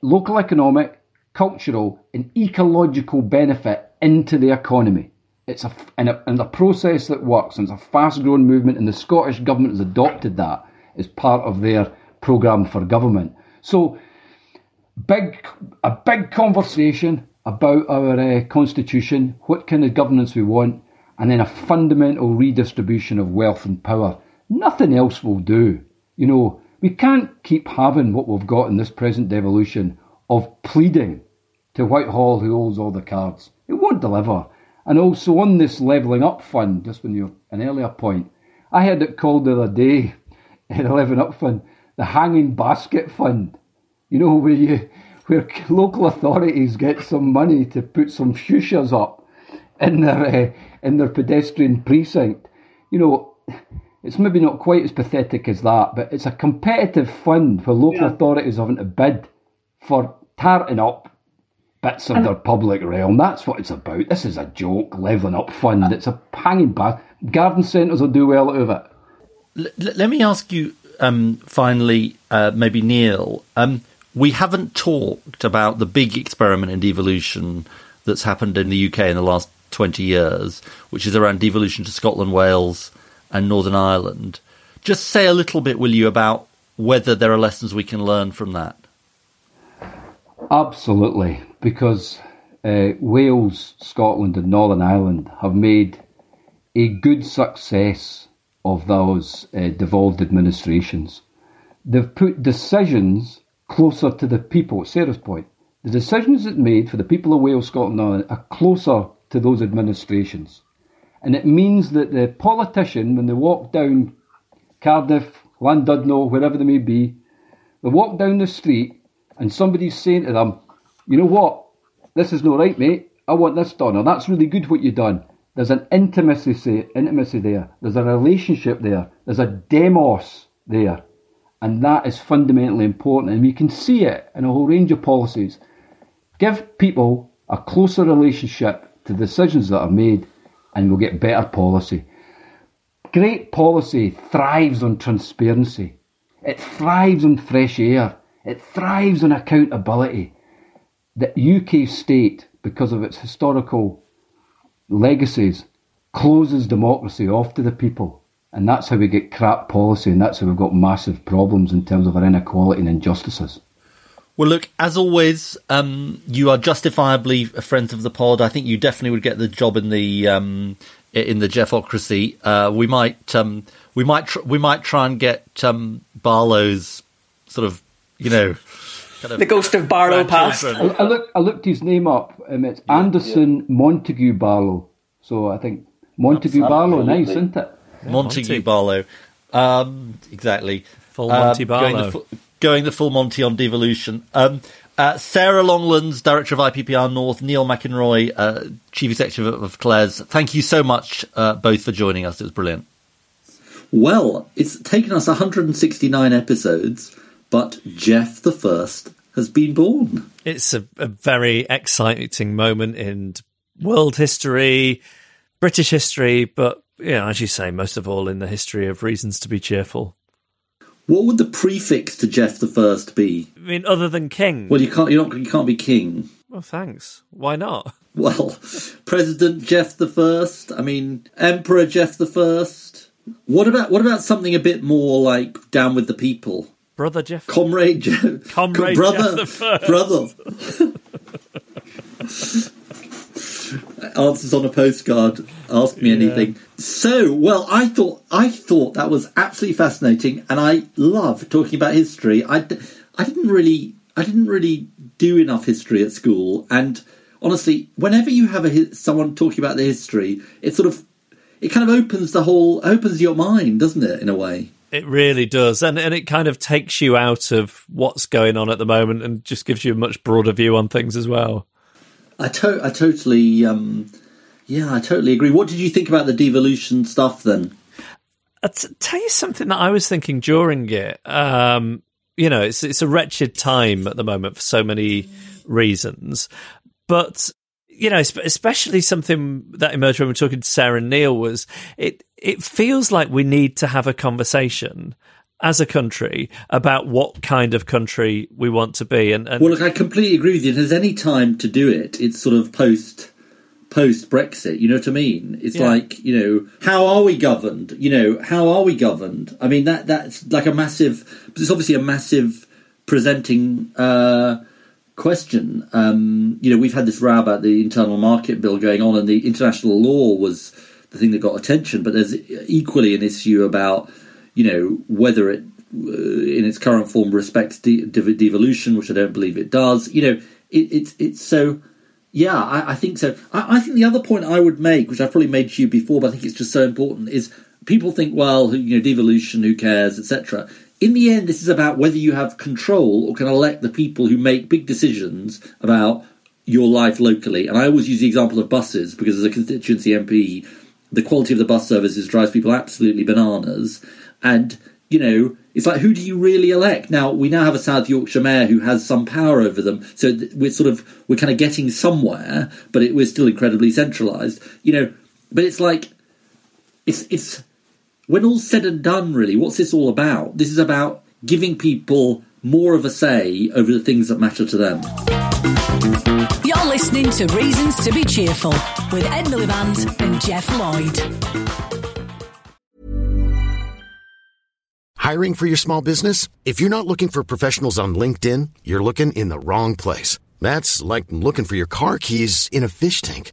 local economic, cultural and ecological benefit into the economy. It's a, and a, and a process that works, and it's a fast-growing movement, and the Scottish Government has adopted that as part of their programme for government. So big, a big conversation about our uh, constitution, what kind of governance we want, and then a fundamental redistribution of wealth and power. Nothing else will do. You know, we can't keep having what we've got in this present devolution of pleading to Whitehall, who holds all the cards. It won't deliver. And also on this levelling up fund, just when you're an earlier point, I heard it called the other day, the levelling up fund, the hanging basket fund. You know, where you, where local authorities get some money to put some fuchsias up in their uh, in their pedestrian precinct. You know, it's maybe not quite as pathetic as that, but it's a competitive fund for local yeah. authorities having to bid for tarting up bits of and their public realm. That's what it's about. This is a joke, levelling up fund. It's a hanging bath. Garden centres will do well out of it. L- let me ask you, um, finally, uh, maybe Neil. Um, we haven't talked about the big experiment in devolution that's happened in the U K in the last twenty years, which is around devolution to Scotland, Wales and Northern Ireland. Just say a little bit, will you, about whether there are lessons we can learn from that? Absolutely, because uh, Wales, Scotland and Northern Ireland have made a good success of those uh, devolved administrations. They've put decisions closer to the people, Sarah's point. The decisions that made for the people of Wales, Scotland and Ireland are closer to those administrations. And it means that the politician, when they walk down Cardiff, Llandudno, wherever they may be, they walk down the street and somebody's saying to them, you know what, this is not right, mate, I want this done, or that's really good what you've done. There's an intimacy, say, intimacy there, there's a relationship there, there's a demos there, and that is fundamentally important, and we can see it in a whole range of policies. Give people a closer relationship to decisions that are made, and we'll get better policy. Great policy thrives on transparency, it thrives on fresh air, it thrives on accountability. The U K state, because of its historical legacies, closes democracy off to the people. And that's how we get crap policy, and that's how we've got massive problems in terms of our inequality and injustices. Well, look, as always, um, you are justifiably a friend of the pod. I think you definitely would get the job in the um, in the Geoffocracy. Uh, we might um, we might tr- we might try and get um, Barlow's sort of, you know, kind of the ghost of Barlow past. I, I look, I looked his name up. Um, it's yeah, Anderson yeah. Montague Barlow. So I think Montague Absolutely. Barlow, nice, isn't it? Yeah, Montague, Monty. Barlow, um, exactly. Full Monty um, Barlow. Going the full, going the full Monty on devolution. Um, uh, Sarah Longlands, Director of I P P R North. Neil McInroy, uh, Chief Executive of Claire's. Thank you so much, uh, both, for joining us. It was brilliant. Well, it's taken us one hundred sixty-nine episodes. But Geoff the First has been born. It's a, a very exciting moment in world history, British history, but, you know, as you say, most of all in the history of Reasons to be Cheerful. What would the prefix to Geoff the First be? I mean, other than king. Well, you can't. You're not, you can't be king. Well, thanks. Why not? Well, President Geoff the First. I mean, Emperor Geoff the First. What about what about something a bit more like down with the people? Brother Geoff. Comrade Geoff. Comrade brother, Geoff the First. Brother. Answers on a postcard. Ask me anything. Yeah. So, well, I thought I thought that was absolutely fascinating, and I love talking about history. I, I didn't really I didn't really do enough history at school, and honestly, whenever you have a, someone talking about the history, it sort of it kind of opens the whole opens your mind, doesn't it? In a way, it really does, and and it kind of takes you out of what's going on at the moment, and just gives you a much broader view on things as well. I, to- I totally, um, yeah, I totally agree. What did you think about the devolution stuff then? I'll t- tell you something that I was thinking during it. Um, you know, it's it's a wretched time at the moment for so many reasons. But, you know, especially something that emerged when we were talking to Sarah and Neil was it, it feels like we need to have a conversation as a country about what kind of country we want to be, and, and well, look, I completely agree with you. If there's any time to do it, it's sort of post post Brexit. You know what I mean? It's yeah. like, you know, how are we governed? You know, how are we governed? I mean, that that's like a massive. It's obviously a massive presenting uh, question. Um, you know, we've had this row about the internal market bill going on, and the international law was the thing that got attention. But there's equally an issue about, you know, whether it, in its current form, respects de- de- devolution, which I don't believe it does. You know, it, it, it's so, yeah, I, I think so. I, I think the other point I would make, which I've probably made to you before, but I think it's just so important, is people think, well, you know, devolution, who cares, et cetera. In the end, this is about whether you have control or can elect the people who make big decisions about your life locally. And I always use the example of buses, because as a constituency M P, the quality of the bus services drives people absolutely bananas. And, you know, it's like, who do you really elect? Now, we now have a South Yorkshire mayor who has some power over them. So we're sort of, we're kind of getting somewhere, but it, we're still incredibly centralised, you know. But it's like, it's, it's when all said and done, really, what's this all about? This is about giving people more of a say over the things that matter to them. You're listening to Reasons to be Cheerful with Ed Miliband and Geoff Lloyd. Hiring for your small business? If you're not looking for professionals on LinkedIn, you're looking in the wrong place. That's like looking for your car keys in a fish tank.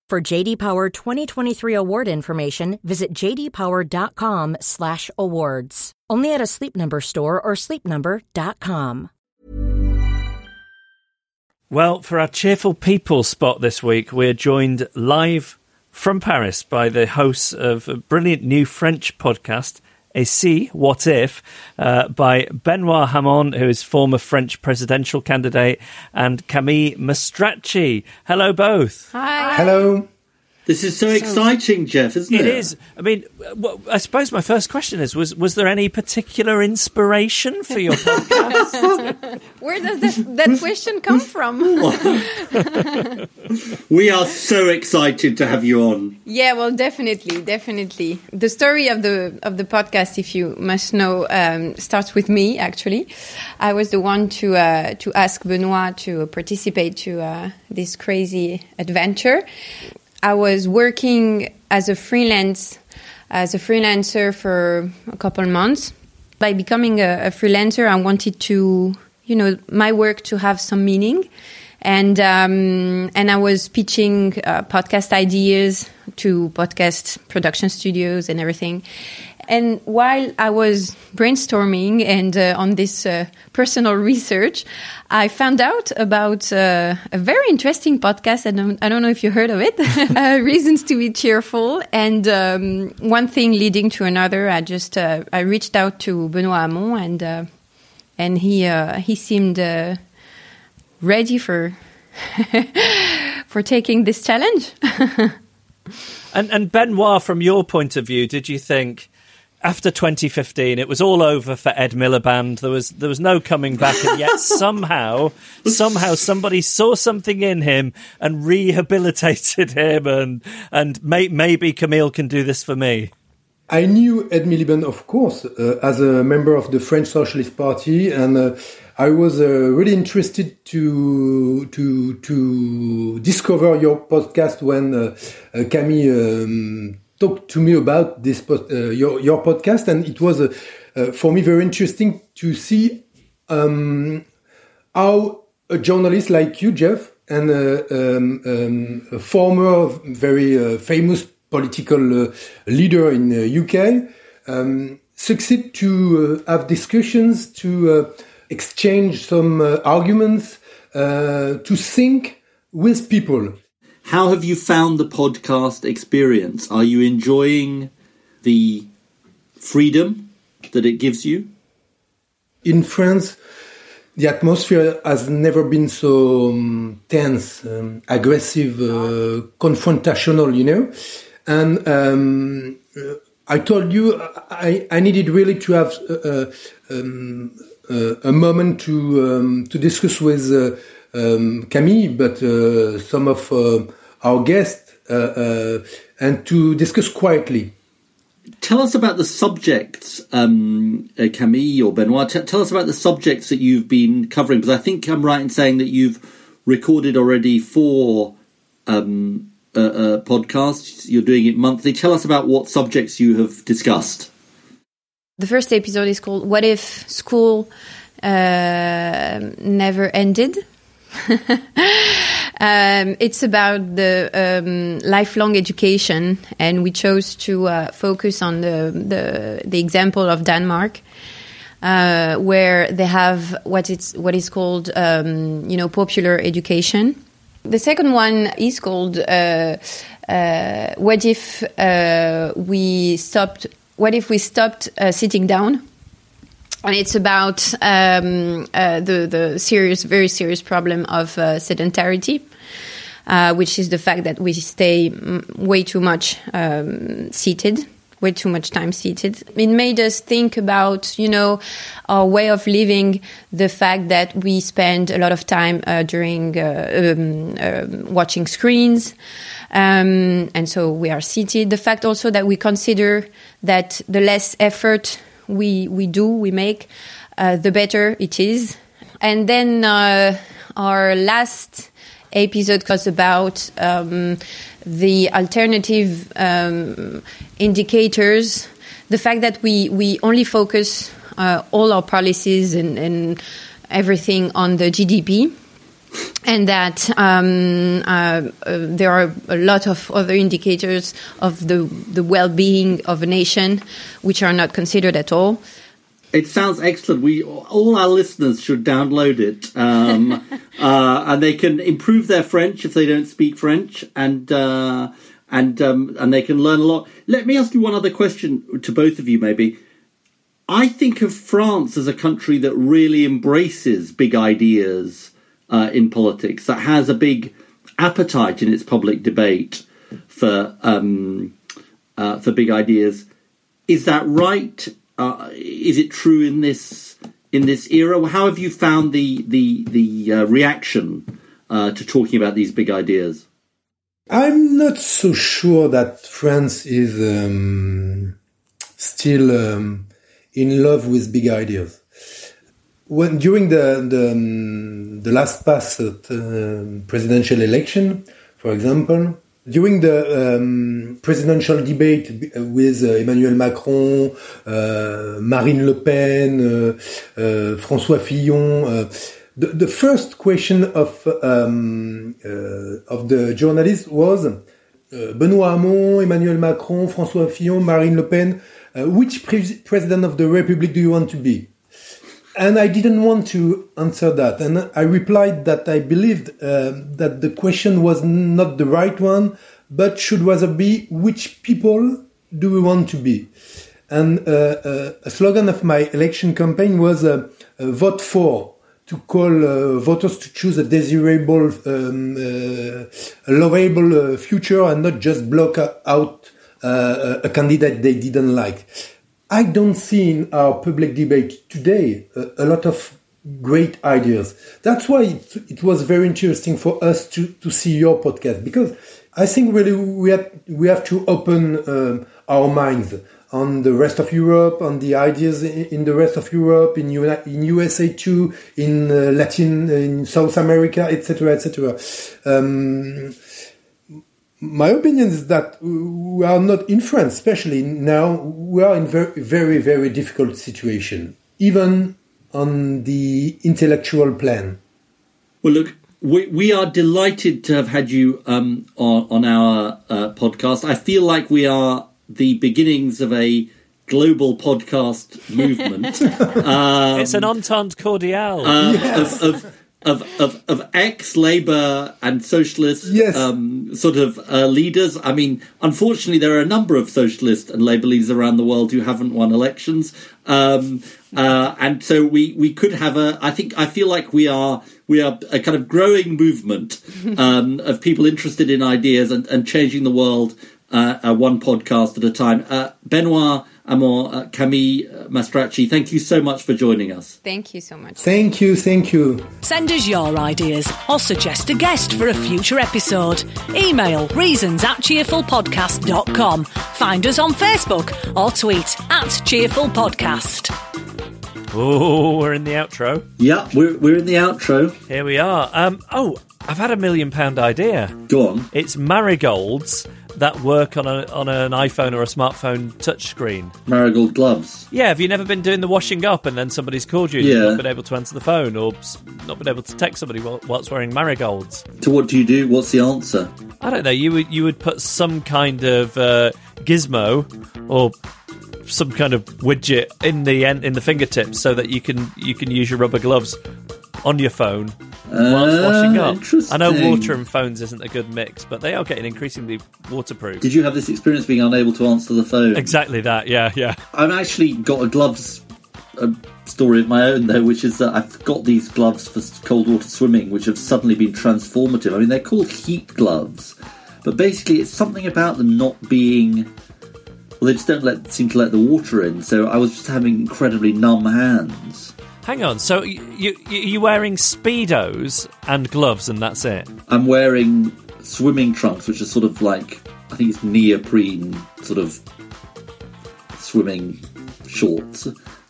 For J D Power twenty twenty-three award information, visit j d power dot com slash awards. Only at a Sleep Number store or sleep number dot com. Well, for our Cheerful People spot this week, we're joined live from Paris by the hosts of a brilliant new French podcast, A C, What If, uh, by Benoît Hamon, who is former French presidential candidate, and Camille Mastracci. Hello, both. Hi. Hello. This is so, so exciting, Geoff, isn't it? It is. I mean, well, I suppose my first question is, was, was there any particular inspiration for your podcast? Where does that, that question come from? We are so excited to have you on. Yeah, well, definitely, definitely. The story of the of the podcast, if you must know, um, starts with me, actually. I was the one to, uh, to ask Benoît to participate to uh, this crazy adventure. I was working as a freelance, as a freelancer for a couple months. By becoming a, a freelancer, I wanted to, you know, my work to have some meaning, and um, and I was pitching uh, podcast ideas to podcast production studios and everything. And while I was brainstorming and uh, on this uh, personal research, I found out about uh, a very interesting podcast. I don't, I don't know if you heard of it, uh, Reasons to be Cheerful. And um, one thing leading to another, I just uh, I reached out to Benoît Hamon, and uh, and he uh, he seemed uh, ready for for taking this challenge. And, and Benoît, from your point of view, did you think after twenty fifteen it was all over for Ed Miliband? There was there was no coming back, and yet somehow somehow somebody saw something in him and rehabilitated him, and and may, maybe Camille can do this for me. I knew Ed Miliband, of course, uh, as a member of the French Socialist Party, and uh, I was uh, really interested to to to discover your podcast when uh, uh, Camille um, talked to me about this pod, uh, your your podcast, and it was uh, uh, for me very interesting to see um, how a journalist like you, Geoff, and uh, um, um, a former very uh, famous political uh, leader in the U K, um, succeed to uh, have discussions, to uh, exchange some uh, arguments, uh, to think with people. How have you found the podcast experience? Are you enjoying the freedom that it gives you? In France, the atmosphere has never been so um, tense, um, aggressive, uh, confrontational, you know? And um, I told you I, I needed really to have uh, um, uh, a moment to um, to discuss with uh, um, Camille, but uh, some of uh, our guests, uh, uh, and to discuss quietly. Tell us about the subjects, um, uh, Camille or Benoît. T- tell us about the subjects that you've been covering, because I think I'm right in saying that you've recorded already four Um, Uh, uh, podcasts. You're doing it monthly. Tell us about what subjects you have discussed. The first episode is called "What If School uh, Never Ended." um, it's about the um, lifelong education, and we chose to uh, focus on the, the the example of Denmark, uh, where they have what it's what is called um, you know popular education. The second one is called uh, uh, "What if uh, we stopped? What if we stopped uh, sitting down?" And it's about um, uh, the the serious, very serious problem of uh, sedentarity, uh, which is the fact that we stay way too much um, seated. Way too much time seated. It made us think about, you know, our way of living, the fact that we spend a lot of time uh, during uh, um, uh, watching screens, um, and so we are seated. The fact also that we consider that the less effort we we do, we make, uh, the better it is. And then uh, our last episode was about um, the alternative um, indicators, the fact that we, we only focus uh, all our policies and, and everything on the G D P, and that um, uh, uh, there are a lot of other indicators of the, the well-being of a nation which are not considered at all. It sounds excellent. We all our listeners should download it, um, uh, and they can improve their French if they don't speak French, and uh, and um, and they can learn a lot. Let me ask you one other question to both of you, maybe. I think of France as a country that really embraces big ideas uh, in politics, that has a big appetite in its public debate for um, uh, for big ideas. Is that right? Uh, is it true in this in this era? How have you found the the the uh, reaction uh, to talking about these big ideas? I'm not so sure that France is um, still um, in love with big ideas. When during the the, um, the last past uh, presidential election, for example. During the um, presidential debate with uh, Emmanuel Macron, uh, Marine Le Pen, uh, uh, François Fillon, uh, the, the first question of um, uh, of the journalist was, uh, Benoît Hamon, Emmanuel Macron, François Fillon, Marine Le Pen, uh, which pre- president of the Republic do you want to be? And I didn't want to answer that. And I replied that I believed uh, that the question was not the right one, but should rather be, which people do we want to be? And uh, uh, a slogan of my election campaign was uh, uh, vote for, to call uh, voters to choose a desirable, um, uh, a lovable uh, future and not just block out uh, a candidate they didn't like. I don't see in our public debate today a, a lot of great ideas. That's why it, it was very interesting for us to, to see your podcast, because I think really we have, we have to open um, our minds on the rest of Europe, on the ideas in, in the rest of Europe, in, U, in U S A too, in uh, Latin, in South America, et cetera, et cetera. Um, My opinion is that we are not in France, especially now, we are in very, very, very difficult situation, even on the intellectual plan. Well, look, we, we are delighted to have had you um, on, on our uh, podcast. I feel like we are the beginnings of a global podcast movement. um, it's an entente cordiale. Uh, yes. of, of, Of of of ex-Labour and socialist yes. um, sort of uh, leaders. I mean, unfortunately, there are a number of socialist and Labour leaders around the world who haven't won elections, um, uh, and so we, we could have a. I think I feel like we are we are a kind of growing movement um, of people interested in ideas and, and changing the world uh, uh, one podcast at a time. Uh, Benoît Hamon, uh, Camille Mastracci, thank you so much for joining us. Thank you so much. Thank you, thank you. Send us your ideas or suggest a guest for a future episode. Email reasons at cheerful podcast dot com. Find us on Facebook or tweet at cheerful podcast. Oh, we're in the outro. Yeah, we're we're in the outro. Here we are. Um, oh, I've had a million pound idea. Go on. It's marigolds that work on a on an iPhone or a smartphone touchscreen. Marigold gloves. Yeah, have you never been doing the washing up and then somebody's called you and yeah. you've not been able to answer the phone or not been able to text somebody whilst wearing marigolds? So what do you do? What's the answer? I don't know. You would you would put some kind of uh, gizmo or some kind of widget in the end, in the fingertips so that you can you can use your rubber gloves on your phone whilst uh, washing up. I know water and phones isn't a good mix, but they are getting increasingly waterproof. Did you have this experience being unable to answer the phone? Exactly that, yeah, yeah. I've actually got a gloves a story of my own, though, which is that I've got these gloves for cold water swimming, which have suddenly been transformative. I mean, they're called heat gloves, but basically it's something about them not being... Well, they just don't let, seem to let the water in, so I was just having incredibly numb hands. Hang on, so you, you, you're wearing Speedos and gloves and that's it? I'm wearing swimming trunks, which are sort of like, I think it's neoprene sort of swimming shorts,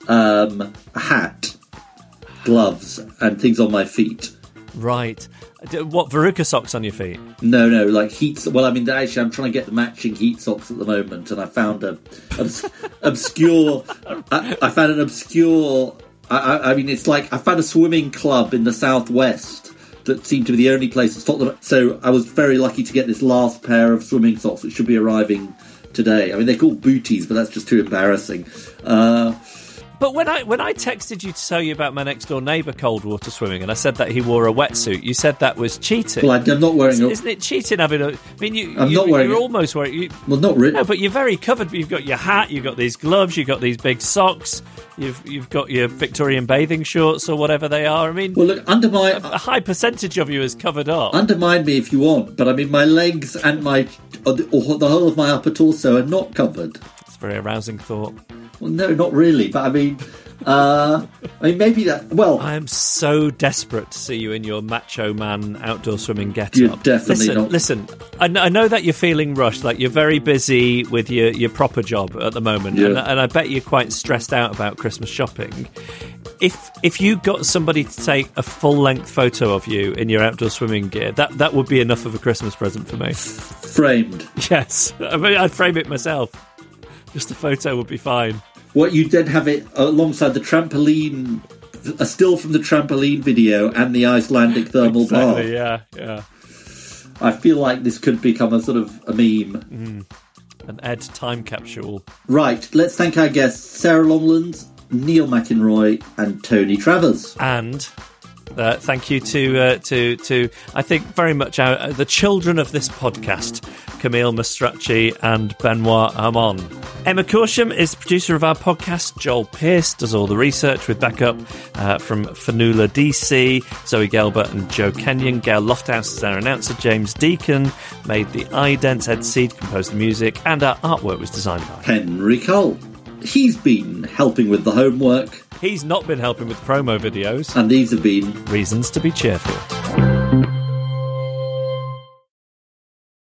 um, a hat, gloves and things on my feet. Right. What, Veruca socks on your feet? No, no, like heat... Well, I mean, actually, I'm trying to get the matching heat socks at the moment, and I found a obs- obscure... I, I found an obscure... I, I mean, it's like I found a swimming club in the southwest that seemed to be the only place in Scotland. So I was very lucky to get this last pair of swimming socks, which should be arriving today. I mean, they're called booties, but that's just too embarrassing. Uh, but when I when I texted you to tell you about my next door neighbour cold water swimming, and I said that he wore a wetsuit, you said that was cheating. Well, I'm not wearing. Isn't, a... isn't it cheating having a? I mean, you. I'm you, not wearing. You're it. Almost wearing. You, well, not really. No, but you're very covered. You've got your hat. You've got these gloves. You've got these big socks. You've you've got your Victorian bathing shorts or whatever they are. I mean, well, look, undermine a, a high percentage of you is covered up. Undermine me if you want, but I mean, my legs and my or the, or the whole of my upper torso are not covered. It's a very arousing thought. Well, no, not really, but I mean, uh, I mean, maybe that. Well, I am so desperate to see you in your macho man outdoor swimming get-up. You're definitely listen, not. Listen, I know, I know that you're feeling rushed, like you're very busy with your, your proper job at the moment, yeah. and, and I bet you're quite stressed out about Christmas shopping. If if you got somebody to take a full-length photo of you in your outdoor swimming gear, that, that would be enough of a Christmas present for me. Framed. Yes, I mean, I'd frame it myself. Just a photo would be fine. What you then have it alongside the trampoline, a still from the trampoline video and the Icelandic thermal exactly, bath. Yeah, yeah. I feel like this could become a sort of a meme. Mm. An Ed time capsule. Right, let's thank our guests, Sarah Longlands, Neil McInroy and Tony Travers. And... Uh, thank you to uh, to to I think very much our, uh, the children of this podcast, Camille Mastracci and Benoît Hamon. Emma Corsham is producer of our podcast. Joel Pearce does all the research with backup uh, from Fanula D C, Zoe Gelbert and Joe Kenyon. Gail Lofthouse is our announcer. James Deacon made the idents. Ed Seed composed the music, and our artwork was designed by Henry Cole. He's been helping with the homework. He's not been helping with promo videos. And these have been Reasons to be Cheerful.